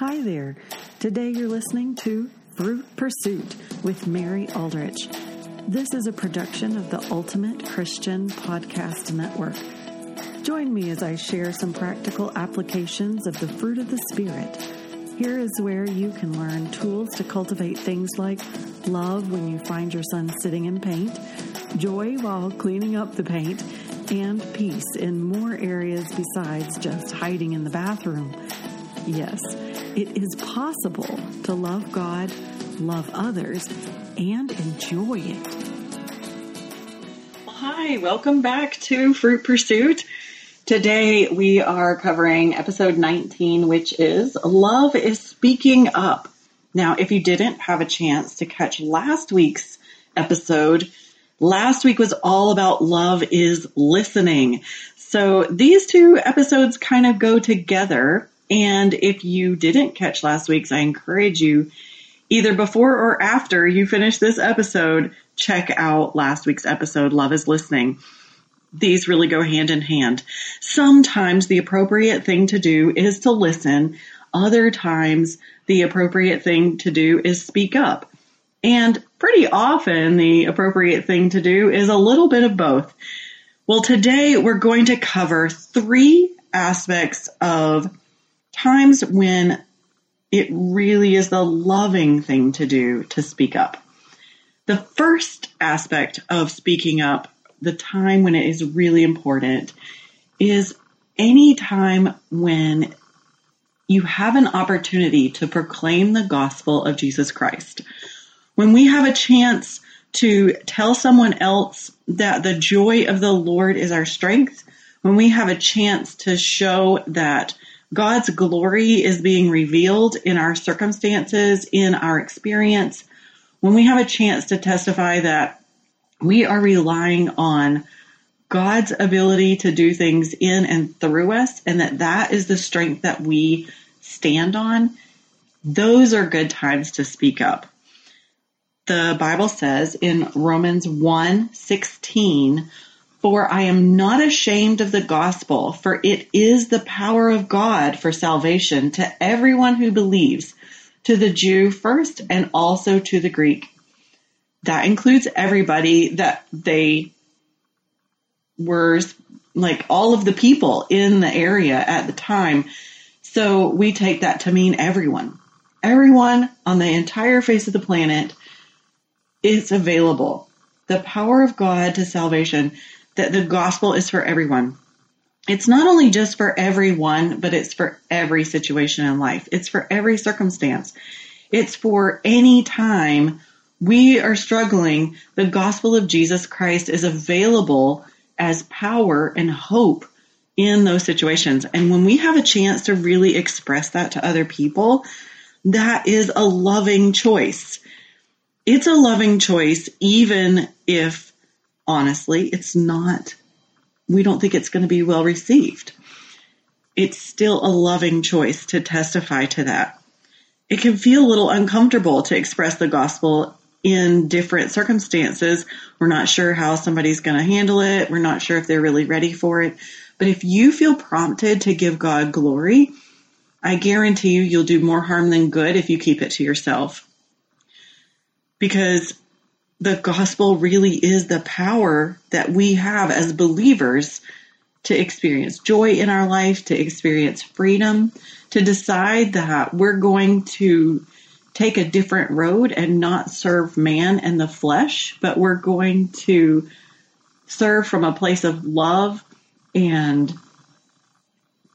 Hi there. Today you're listening to Fruit Pursuit with Mary Aldrich. This is a production of the Ultimate Christian Podcast Network. Join me as I share some practical applications of the fruit of the Spirit. Here is where you can learn tools to cultivate things like love when you find your son sitting in paint, joy while cleaning up the paint, and peace in more areas besides just hiding in the bathroom. Yes, it is possible to love God, love others, and enjoy it. Hi, welcome back to Fruit Pursuit. Today we are covering episode 19, which is Love is Speaking Up. Now, if you didn't have a chance to catch last week's episode, last week was all about love is listening. So these two episodes kind of go together. And if you didn't catch last week's, I encourage you, either before or after you finish this episode, check out last week's episode, Love is Listening. These really go hand in hand. Sometimes the appropriate thing to do is to listen. Other times the appropriate thing to do is speak up. And pretty often the appropriate thing to do is a little bit of both. Well, today we're going to cover three aspects of times when it really is the loving thing to do to speak up. The first aspect of speaking up, the time when it is really important, is any time when you have an opportunity to proclaim the gospel of Jesus Christ. When we have a chance to tell someone else that the joy of the Lord is our strength, when we have a chance to show that God's glory is being revealed in our circumstances, in our experience, when we have a chance to testify that we are relying on God's ability to do things in and through us, and that is the strength that we stand on, those are good times to speak up. The Bible says in Romans 1:16, "For I am not ashamed of the gospel, for it is the power of God for salvation to everyone who believes, to the Jew first and also to the Greek." That includes everybody that they were, like all of the people in the area at the time. So we take that to mean everyone. Everyone on the entire face of the planet is available. The power of God to salvation, that the gospel is for everyone. It's not only just for everyone, but it's for every situation in life. It's for every circumstance. It's for any time we are struggling. The gospel of Jesus Christ is available as power and hope in those situations. And when we have a chance to really express that to other people, that is a loving choice. It's a loving choice, even if honestly, it's not, we don't think it's going to be well received. It's still a loving choice to testify to that. It can feel a little uncomfortable to express the gospel in different circumstances. We're not sure how somebody's going to handle it. We're not sure if they're really ready for it. But if you feel prompted to give God glory, I guarantee you, you'll do more harm than good if you keep it to yourself. Because the gospel really is the power that we have as believers to experience joy in our life, to experience freedom, to decide that we're going to take a different road and not serve man and the flesh, but we're going to serve from a place of love and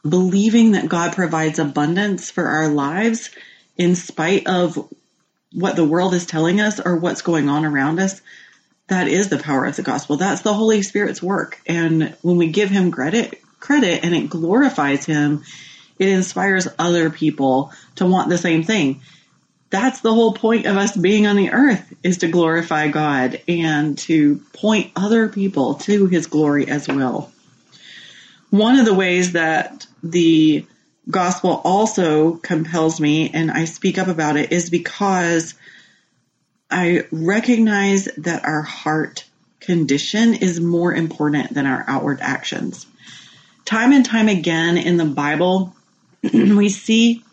believing that God provides abundance for our lives in spite of what the world is telling us or what's going on around us. That is the power of the gospel. That's the Holy Spirit's work. And when we give him credit and it glorifies him, it inspires other people to want the same thing. That's the whole point of us being on the earth, is to glorify God and to point other people to his glory as well. One of the ways that the gospel also compels me, and I speak up about it, is because I recognize that our heart condition is more important than our outward actions. Time and time again in the Bible, we see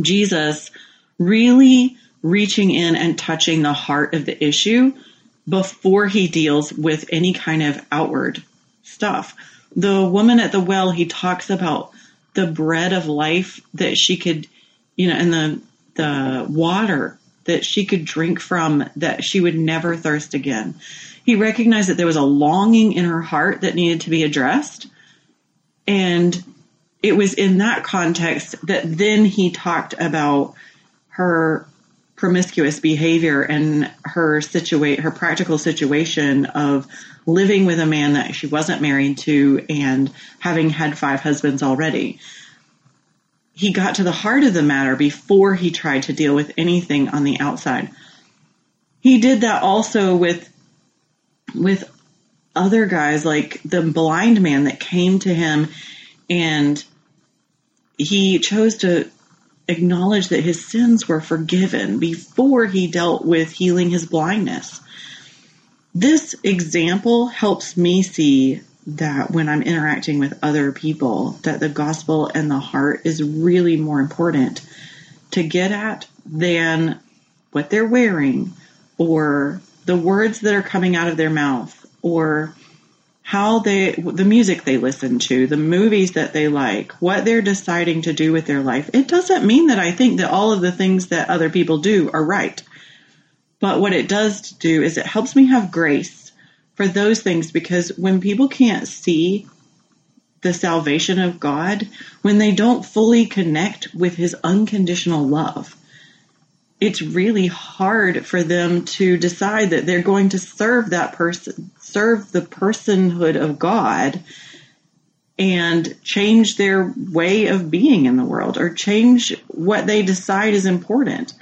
Jesus really reaching in and touching the heart of the issue before he deals with any kind of outward stuff. The woman at the well, he talks about the bread of life that she could, and the water that she could drink from, that she would never thirst again. He recognized that there was a longing in her heart that needed to be addressed. And it was in that context that then he talked about her promiscuous behavior and her practical situation of living with a man that she wasn't married to and having had 5 husbands already. He got to the heart of the matter before he tried to deal with anything on the outside. He did that also with other guys, like the blind man that came to him, and he chose to acknowledge that his sins were forgiven before he dealt with healing his blindness. This example helps me see that when I'm interacting with other people, that the gospel and the heart is really more important to get at than what they're wearing or the words that are coming out of their mouth or how the music they listen to, the movies that they like, what they're deciding to do with their life. It doesn't mean that I think that all of the things that other people do are right. But what it does do is it helps me have grace for those things, because when people can't see the salvation of God, when they don't fully connect with his unconditional love, it's really hard for them to decide that they're going to serve that person, serve the personhood of God, and change their way of being in the world or change what they decide is important.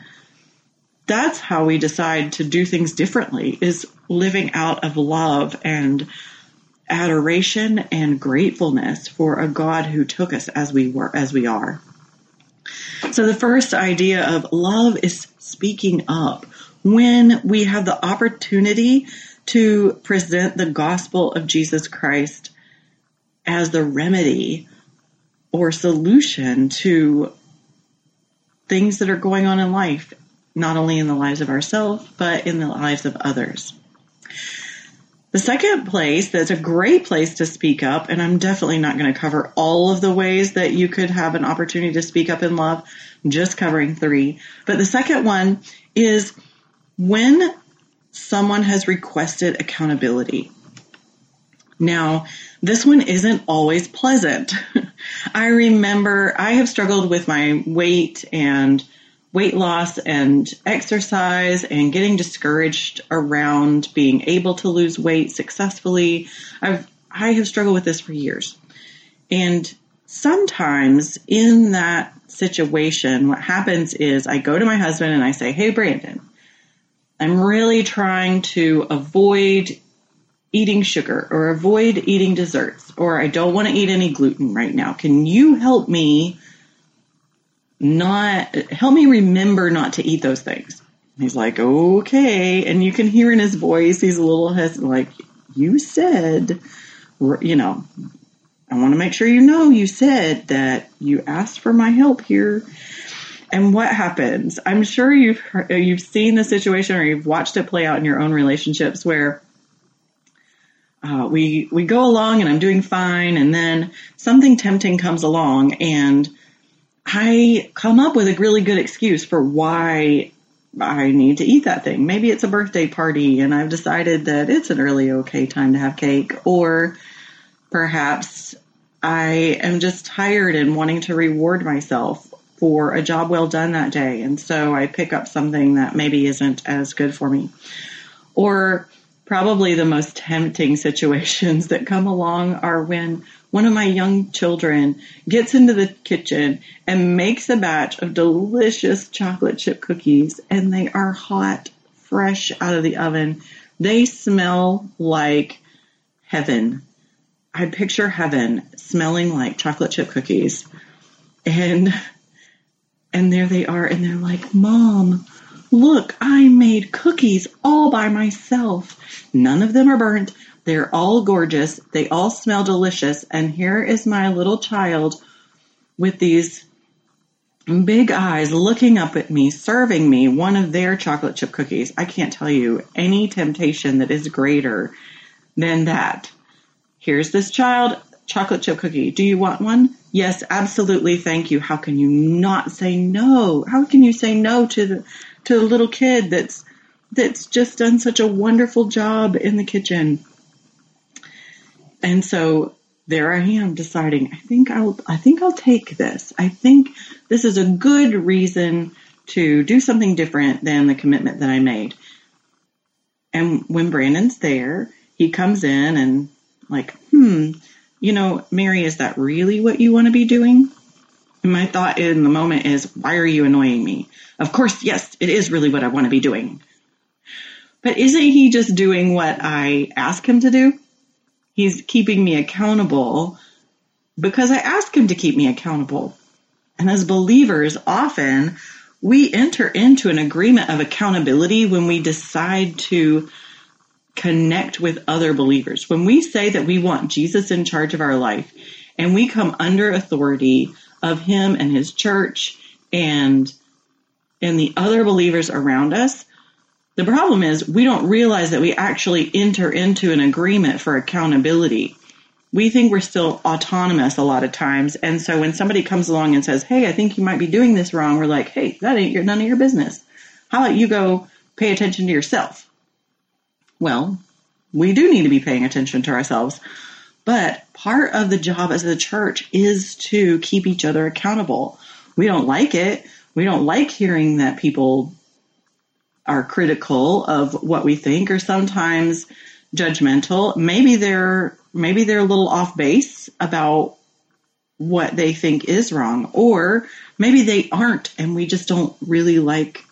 That's how we decide to do things differently, is living out of love and adoration and gratefulness for a God who took us as we were, as we are. So the first idea of love is speaking up. When we have the opportunity to present the gospel of Jesus Christ as the remedy or solution to things that are going on in life, not only in the lives of ourselves, but in the lives of others. The second place that's a great place to speak up, and I'm definitely not going to cover all of the ways that you could have an opportunity to speak up in love, I'm just covering 3. But the second one is when someone has requested accountability. Now, this one isn't always pleasant. I remember I have struggled with my weight and weight loss and exercise and getting discouraged around being able to lose weight successfully. I have struggled with this for years. And sometimes in that situation, what happens is I go to my husband and I say, "Hey, Brandon, I'm really trying to avoid eating sugar or avoid eating desserts, or I don't want to eat any gluten right now. Can you help me remember not to eat those things?" He's like, "Okay." And you can hear in his voice, he's a little hesitant, like, "You said, I want to make sure you said that you asked for my help here." And what happens? I'm sure you've seen the situation, or you've watched it play out in your own relationships, where we go along and I'm doing fine, and then something tempting comes along, and I come up with a really good excuse for why I need to eat that thing. Maybe it's a birthday party and I've decided that it's an early okay time to have cake, or perhaps I am just tired and wanting to reward myself for a job well done that day, and so I pick up something that maybe isn't as good for me. Or probably the most tempting situations that come along are when one of my young children gets into the kitchen and makes a batch of delicious chocolate chip cookies, and they are hot, fresh out of the oven. They smell like heaven. I picture heaven smelling like chocolate chip cookies. And there they are, and they're like, "Mom, look, I made cookies all by myself. None of them are burnt. They're all gorgeous. They all smell delicious. And here is my little child with these big eyes looking up at me, serving me one of their chocolate chip cookies. I can't tell you any temptation that is greater than that. Here's this child, chocolate chip cookie. Do you want one? Yes, absolutely. Thank you. How can you not say no? How can you say no to the little kid that's just done such a wonderful job in the kitchen? And so there I am deciding, I think I'll take this. I think this is a good reason to do something different than the commitment that I made. And when Brandon's there, he comes in and like, Mary, is that really what you want to be doing? And my thought in the moment is, why are you annoying me? Of course, yes, it is really what I want to be doing. But isn't he just doing what I ask him to do? He's keeping me accountable because I ask him to keep me accountable. And as believers, often we enter into an agreement of accountability when we decide to connect with other believers. When we say that we want Jesus in charge of our life and we come under authority of him and his church and the other believers around us, the problem is we don't realize that we actually enter into an agreement for accountability. We think we're still autonomous a lot of times. And so when somebody comes along and says, hey, I think you might be doing this wrong, we're like, hey, that ain't none of your business. How about you go pay attention to yourself? Well, we do need to be paying attention to ourselves. But part of the job as a church is to keep each other accountable. We don't like it. We don't like hearing that people are critical of what we think, or sometimes judgmental. Maybe they're a little off base about what they think is wrong, or maybe they aren't, and we just don't really like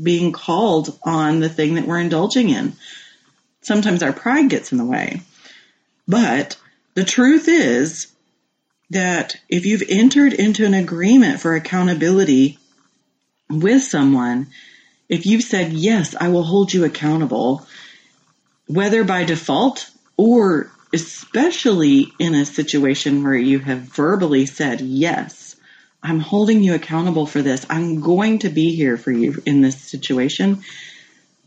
being called on the thing that we're indulging in. Sometimes our pride gets in the way. But the truth is that if you've entered into an agreement for accountability with someone, if you've said, yes, I will hold you accountable, whether by default or especially in a situation where you have verbally said, yes, I'm holding you accountable for this, I'm going to be here for you in this situation,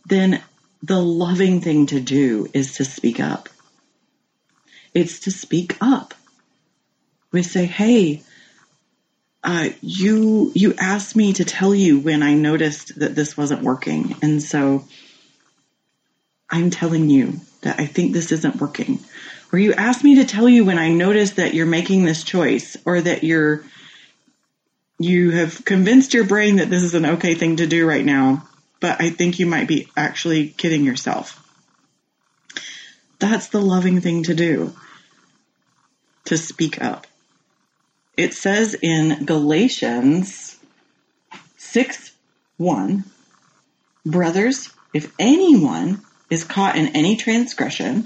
then the loving thing to do is to speak up. It's to speak up. We say, hey, you asked me to tell you when I noticed that this wasn't working. And so I'm telling you that I think this isn't working. Or you asked me to tell you when I noticed that you're making this choice, or that you have convinced your brain that this is an okay thing to do right now, but I think you might be actually kidding yourself. That's the loving thing to do, to speak up. It says in Galatians 6:1, brothers, if anyone is caught in any transgression,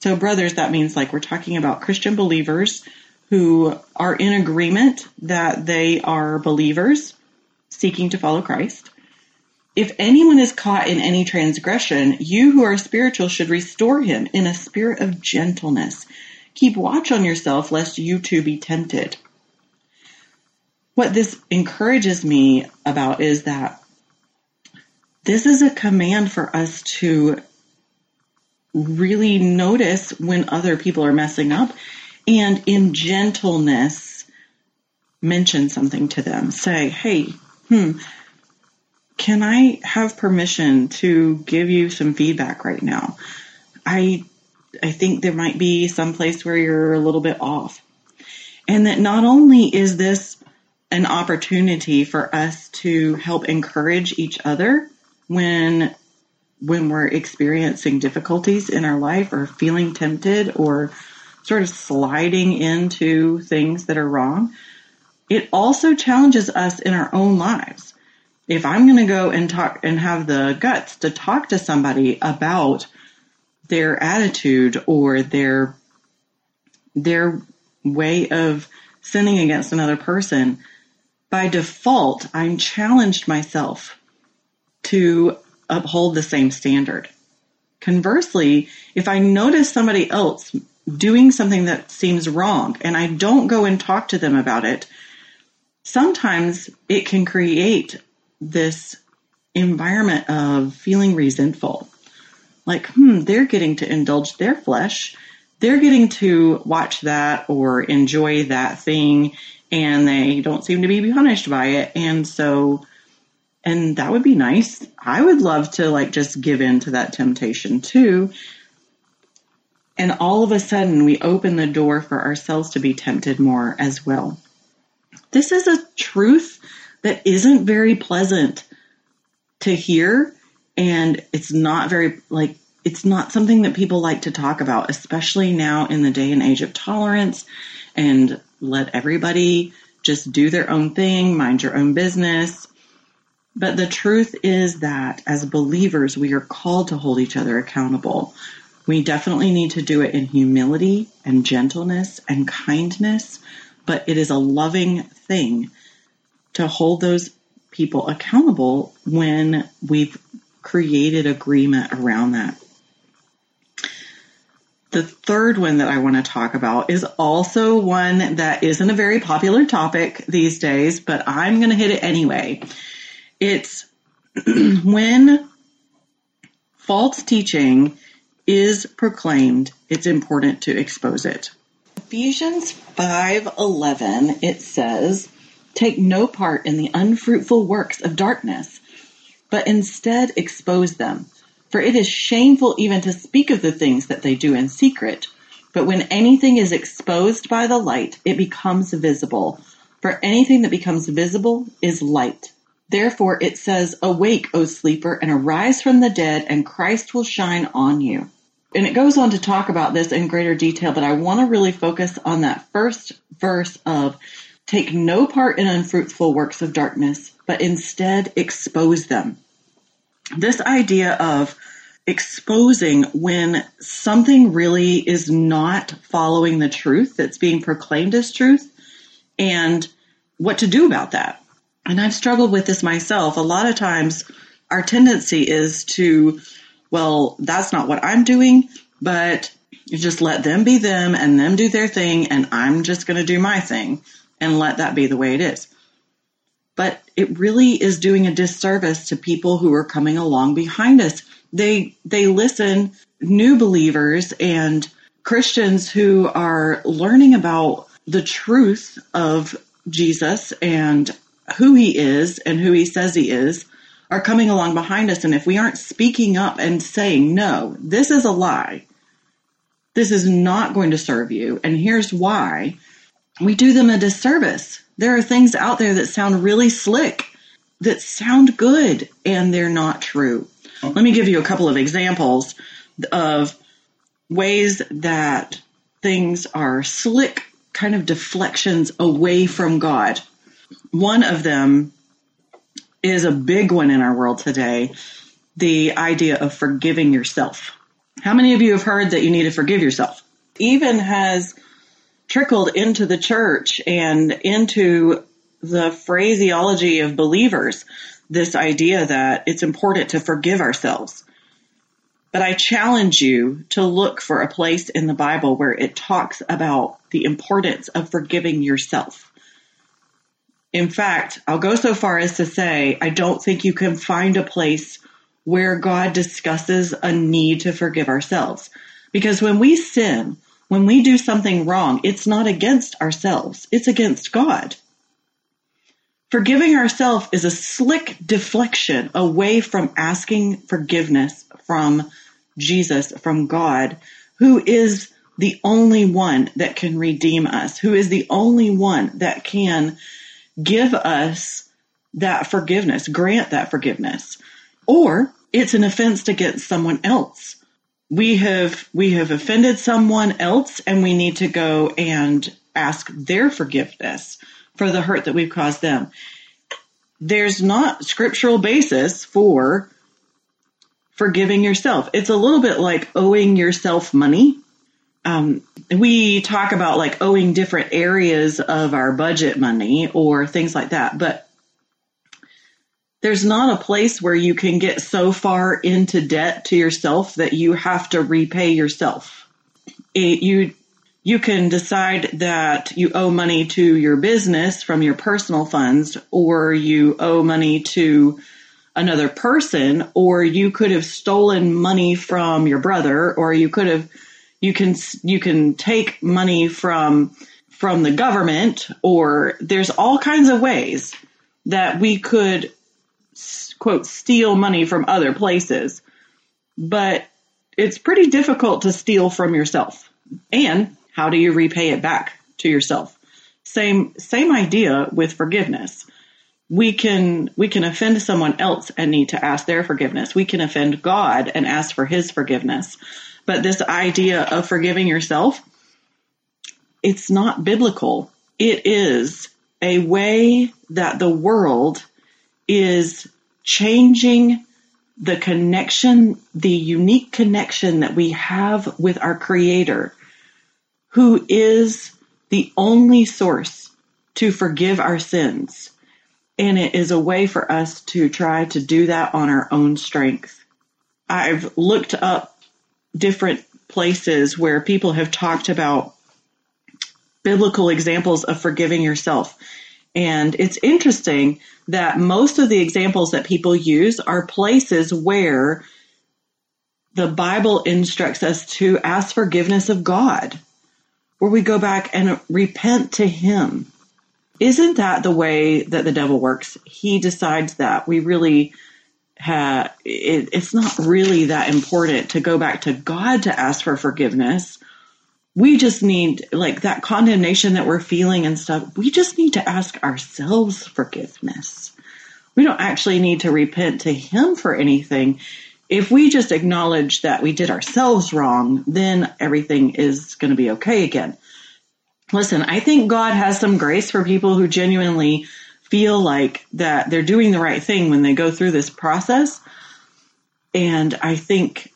so brothers, that means like we're talking about Christian believers who are in agreement that they are believers seeking to follow Christ. If anyone is caught in any transgression, you who are spiritual should restore him in a spirit of gentleness. Keep watch on yourself, lest you too be tempted. What this encourages me about is that this is a command for us to really notice when other people are messing up and in gentleness mention something to them. Say, hey, can I have permission to give you some feedback right now? I think there might be some place where you're a little bit off. And that not only is this an opportunity for us to help encourage each other when we're experiencing difficulties in our life or feeling tempted or sort of sliding into things that are wrong, it also challenges us in our own lives. If I'm going to go and talk and have the guts to talk to somebody about their attitude or their way of sinning against another person, by default, I'm challenged myself to uphold the same standard. Conversely, if I notice somebody else doing something that seems wrong and I don't go and talk to them about it, sometimes it can create this environment of feeling resentful. Like, they're getting to indulge their flesh. They're getting to watch that or enjoy that thing, and they don't seem to be punished by it. And so, and that would be nice. I would love to like just give in to that temptation too. And all of a sudden we open the door for ourselves to be tempted more as well. This is a truth that isn't very pleasant to hear. And it's not very like, it's not something that people like to talk about, especially now in the day and age of tolerance and let everybody just do their own thing, mind your own business. But the truth is that as believers, we are called to hold each other accountable. We definitely need to do it in humility and gentleness and kindness, but it is a loving thing to hold those people accountable when we've created agreement around that. The third one that I want to talk about is also one that isn't a very popular topic these days, but I'm going to hit it anyway. It's when false teaching is proclaimed, it's important to expose it. Ephesians 5:11, it says, "Take no part in the unfruitful works of darkness, but instead expose them. For it is shameful even to speak of the things that they do in secret. But when anything is exposed by the light, it becomes visible. For anything that becomes visible is light. Therefore, it says, 'Awake, O sleeper, and arise from the dead, and Christ will shine on you.'" And it goes on to talk about this in greater detail, but I want to really focus on that first verse of "Take no part in unfruitful works of darkness, but instead expose them." This idea of exposing when something really is not following the truth that's being proclaimed as truth and what to do about that. And I've struggled with this myself. A lot of times our tendency is to, well, that's not what I'm doing, but you just let them be them and them do their thing, and I'm just going to do my thing and let that be the way it is. But it really is doing a disservice to people who are coming along behind us. They listen, new believers and Christians who are learning about the truth of Jesus and who he is and who he says he is are coming along behind us. And if we aren't speaking up and saying, "No, this is a lie. This is not going to serve you. And here's why," we do them a disservice. There are things out there that sound really slick, that sound good, and they're not true. Let me give you a couple of examples of ways that things are slick, kind of deflections away from God. One of them is a big one in our world today, the idea of forgiving yourself. How many of you have heard that you need to forgive yourself? Even has trickled into the church and into the phraseology of believers, this idea that it's important to forgive ourselves. But I challenge you to look for a place in the Bible where it talks about the importance of forgiving yourself. In fact, I'll go so far as to say, I don't think you can find a place where God discusses a need to forgive ourselves. Because when we sin, when we do something wrong, it's not against ourselves, it's against God. Forgiving ourselves is a slick deflection away from asking forgiveness from Jesus, from God, who is the only one that can redeem us, who is the only one that can give us that forgiveness, grant that forgiveness. Or it's an offense against someone else. We have offended someone else, and we need to go and ask their forgiveness for the hurt that we've caused them. There's not scriptural basis for forgiving yourself. It's a little bit like owing yourself money. We talk about like owing different areas of our budget money or things like that, but there's not a place where you can get so far into debt to yourself that you have to repay yourself. It, you You can decide that you owe money to your business from your personal funds, or you owe money to another person, or you could have stolen money from your brother, or you can take money from the government, or there's all kinds of ways that we could, quote, steal money from other places. But it's pretty difficult to steal from yourself. And how do you repay it back to yourself? Same idea with forgiveness. We can offend someone else and need to ask their forgiveness. We can offend God and ask for his forgiveness. But this idea of forgiving yourself, it's not biblical. It is a way that the world is changing the connection, the unique connection that we have with our Creator, who is the only source to forgive our sins. And it is a way for us to try to do that on our own strength. I've looked up different places where people have talked about biblical examples of forgiving yourself. And it's interesting that most of the examples that people use are places where the Bible instructs us to ask forgiveness of God, where we go back and repent to Him. Isn't that the way that the devil works? He decides that we really it's not really that important to go back to God to ask for forgiveness. We just need, like, that condemnation that we're feeling and stuff. We just need to ask ourselves forgiveness. We don't actually need to repent to Him for anything. If we just acknowledge that we did ourselves wrong, then everything is going to be okay again. Listen, I think God has some grace for people who genuinely feel like that they're doing the right thing when they go through this process. And I think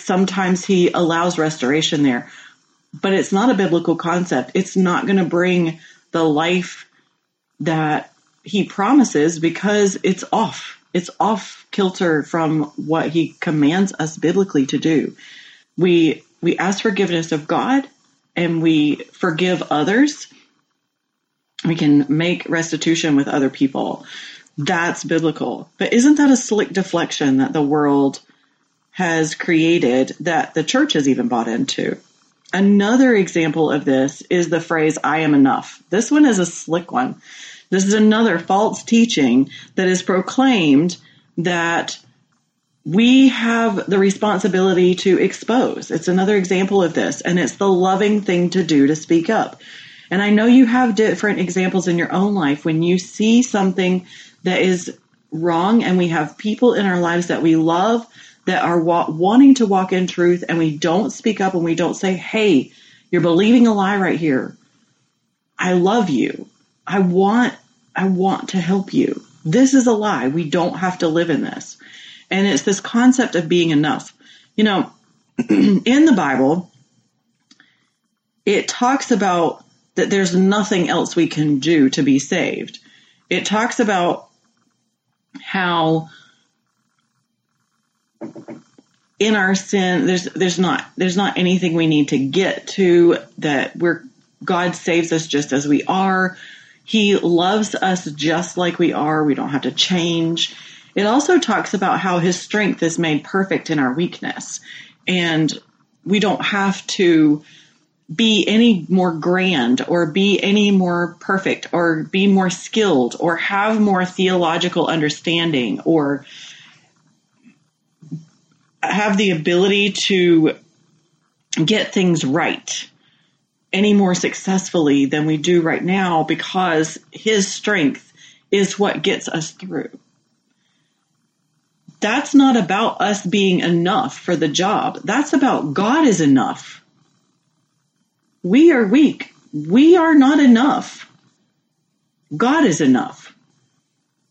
sometimes He allows restoration there. But it's not a biblical concept. It's not going to bring the life that He promises because it's off. It's off kilter from what He commands us biblically to do. We ask forgiveness of God and we forgive others. We can make restitution with other people. That's biblical. But isn't that a slick deflection that the world has created, that the church has even bought into? Another example of this is the phrase, I am enough. This one is a slick one. This is another false teaching that is proclaimed that we have the responsibility to expose. It's another example of this, and it's the loving thing to do to speak up. And I know you have different examples in your own life when you see something that is wrong, and we have people in our lives that we love that are wanting to walk in truth, and we don't speak up and we don't say, hey, you're believing a lie right here. I love you. I want to help you. This is a lie. We don't have to live in this. And it's this concept of being enough. You know, in the Bible, it talks about that there's nothing else we can do to be saved. It talks about how in our sin, there's not anything we need to get to, that God saves us just as we are. He loves us just like we are. We don't have to change. It also talks about how His strength is made perfect in our weakness. And we don't have to be any more grand or be any more perfect or be more skilled or have more theological understanding or have the ability to get things right any more successfully than we do right now, because His strength is what gets us through. That's not about us being enough for the job. That's about God is enough. We are weak. We are not enough. God is enough.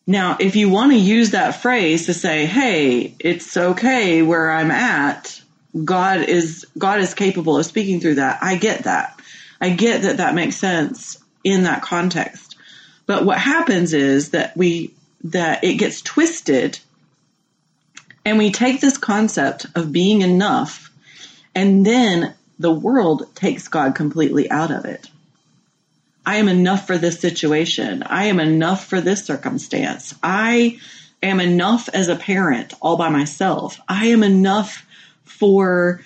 Now, if you want to use that phrase to say, hey, it's okay where I'm at, God is capable of speaking through that, I get that. I get that that makes sense in that context. But what happens is that it gets twisted, and we take this concept of being enough and then the world takes God completely out of it. I am enough for this situation. I am enough for this circumstance. I am enough as a parent all by myself. I am enough for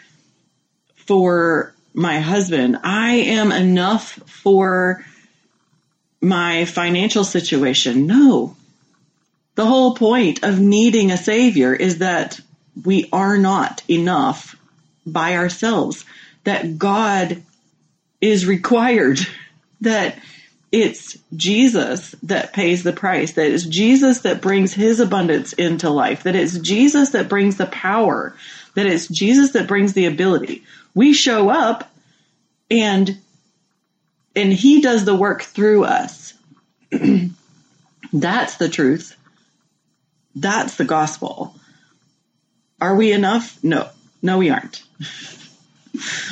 my husband. I am enough for my financial situation. No. The whole point of needing a savior is that we are not enough by ourselves, that God is required, that it's Jesus that pays the price, that it's Jesus that brings his abundance into life, that it's Jesus that brings the power, that it's Jesus that brings the ability. We show up and he does the work through us. That's the truth. That's the gospel. Are we enough? No, we aren't.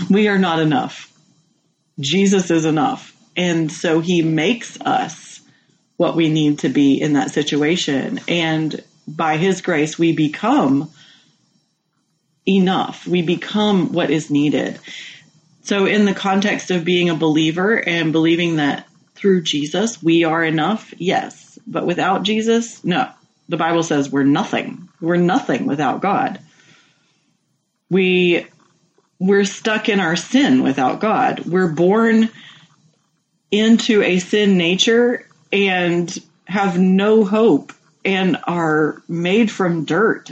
We are not enough. Jesus is enough. And so he makes us what we need to be in that situation. And by his grace, we become enough. We become what is needed. So in the context of being a believer and believing that through Jesus, we are enough, yes. But without Jesus, no. The Bible says we're nothing. We're nothing without God. We're stuck in our sin without God. We're born into a sin nature and have no hope and are made from dirt.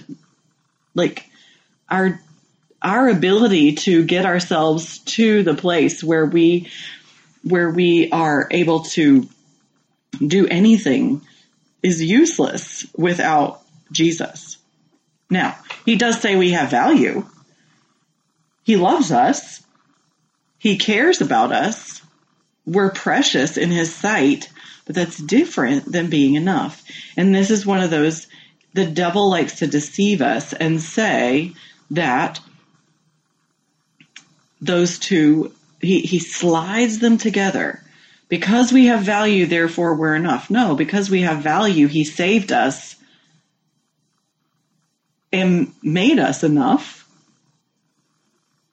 Like our ability to get ourselves to the place where we are able to do anything is useless without Jesus. Now, he does say we have value. He loves us. He cares about us. We're precious in his sight, but that's different than being enough. And this is one of those, the devil likes to deceive us and say that those two, he slides them together. Because we have value, therefore we're enough. No, because we have value, he saved us and made us enough.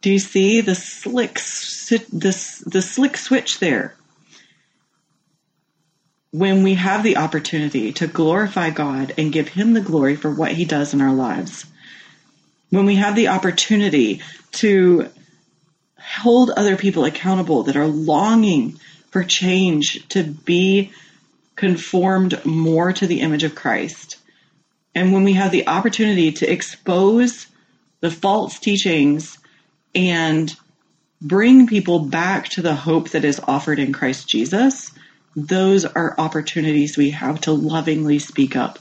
Do you see the slick switch there? When we have the opportunity to glorify God and give him the glory for what he does in our lives, when we have the opportunity to hold other people accountable that are longing for change, to be conformed more to the image of Christ. And when we have the opportunity to expose the false teachings and bring people back to the hope that is offered in Christ Jesus, those are opportunities we have to lovingly speak up.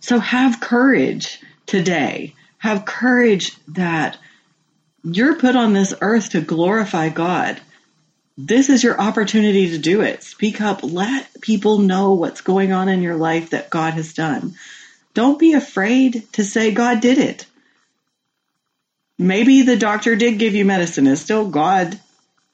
So have courage today. Have courage that you're put on this earth to glorify God. This is your opportunity to do it. Speak up. Let people know what's going on in your life that God has done. Don't be afraid to say God did it. Maybe the doctor did give you medicine. It's still God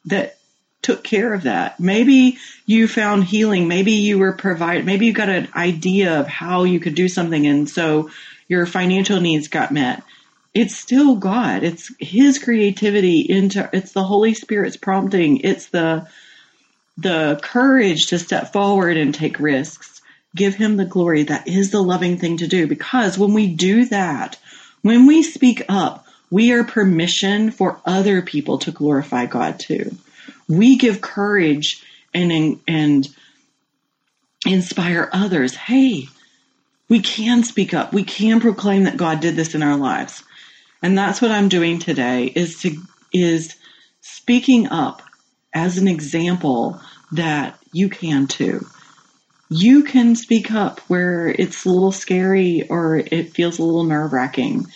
that took care of that. Maybe you found healing. Maybe you were provided. Maybe you got an idea of how you could do something, and so your financial needs got met. It's still God. It's his creativity it's the Holy Spirit's prompting. It's the courage to step forward and take risks. Give him the glory. That is the loving thing to do, because when we do that, when we speak up, we are permission for other people to glorify God too. We give courage and inspire others. Hey, we can speak up. We can proclaim that God did this in our lives. And that's what I'm doing today, is speaking up as an example that you can too. You can speak up where it's a little scary or it feels a little nerve-wracking.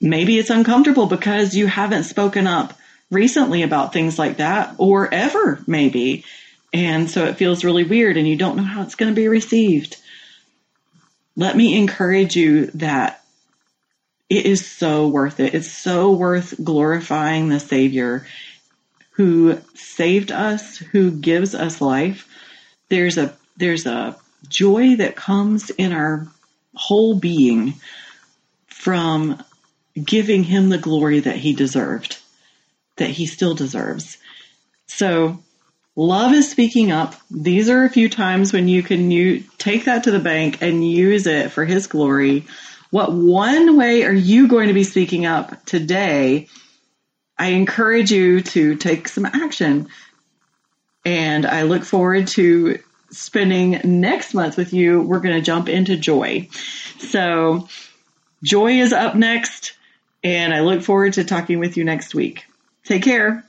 Maybe it's uncomfortable because you haven't spoken up recently about things like that, or ever maybe. And so it feels really weird and you don't know how it's going to be received. Let me encourage you that it is so worth it. It's so worth glorifying the Savior who saved us, who gives us life. There's a joy that comes in our whole being from giving him the glory that he deserved, that he still deserves. So love is speaking up. These are a few times when you can take that to the bank and use it for his glory. What one way are you going to be speaking up today? I encourage you to take some action. And I look forward to spending next month with you. We're going to jump into joy. So joy is up next, and I look forward to talking with you next week. Take care.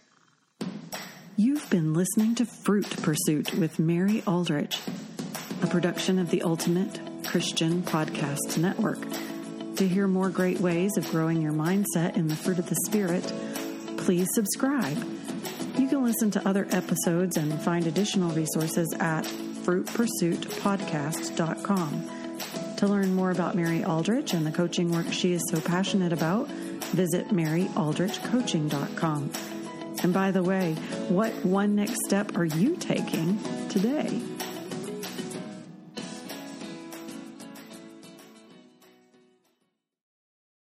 You've been listening to Fruit Pursuit with Mary Aldrich, a production of the Ultimate Christian Podcast Network. To hear more great ways of growing your mindset in the fruit of the Spirit, please subscribe. You can listen to other episodes and find additional resources at fruitpursuitpodcast.com. To learn more about Mary Aldrich and the coaching work she is so passionate about, visit maryaldrichcoaching.com. And by the way, what one next step are you taking today?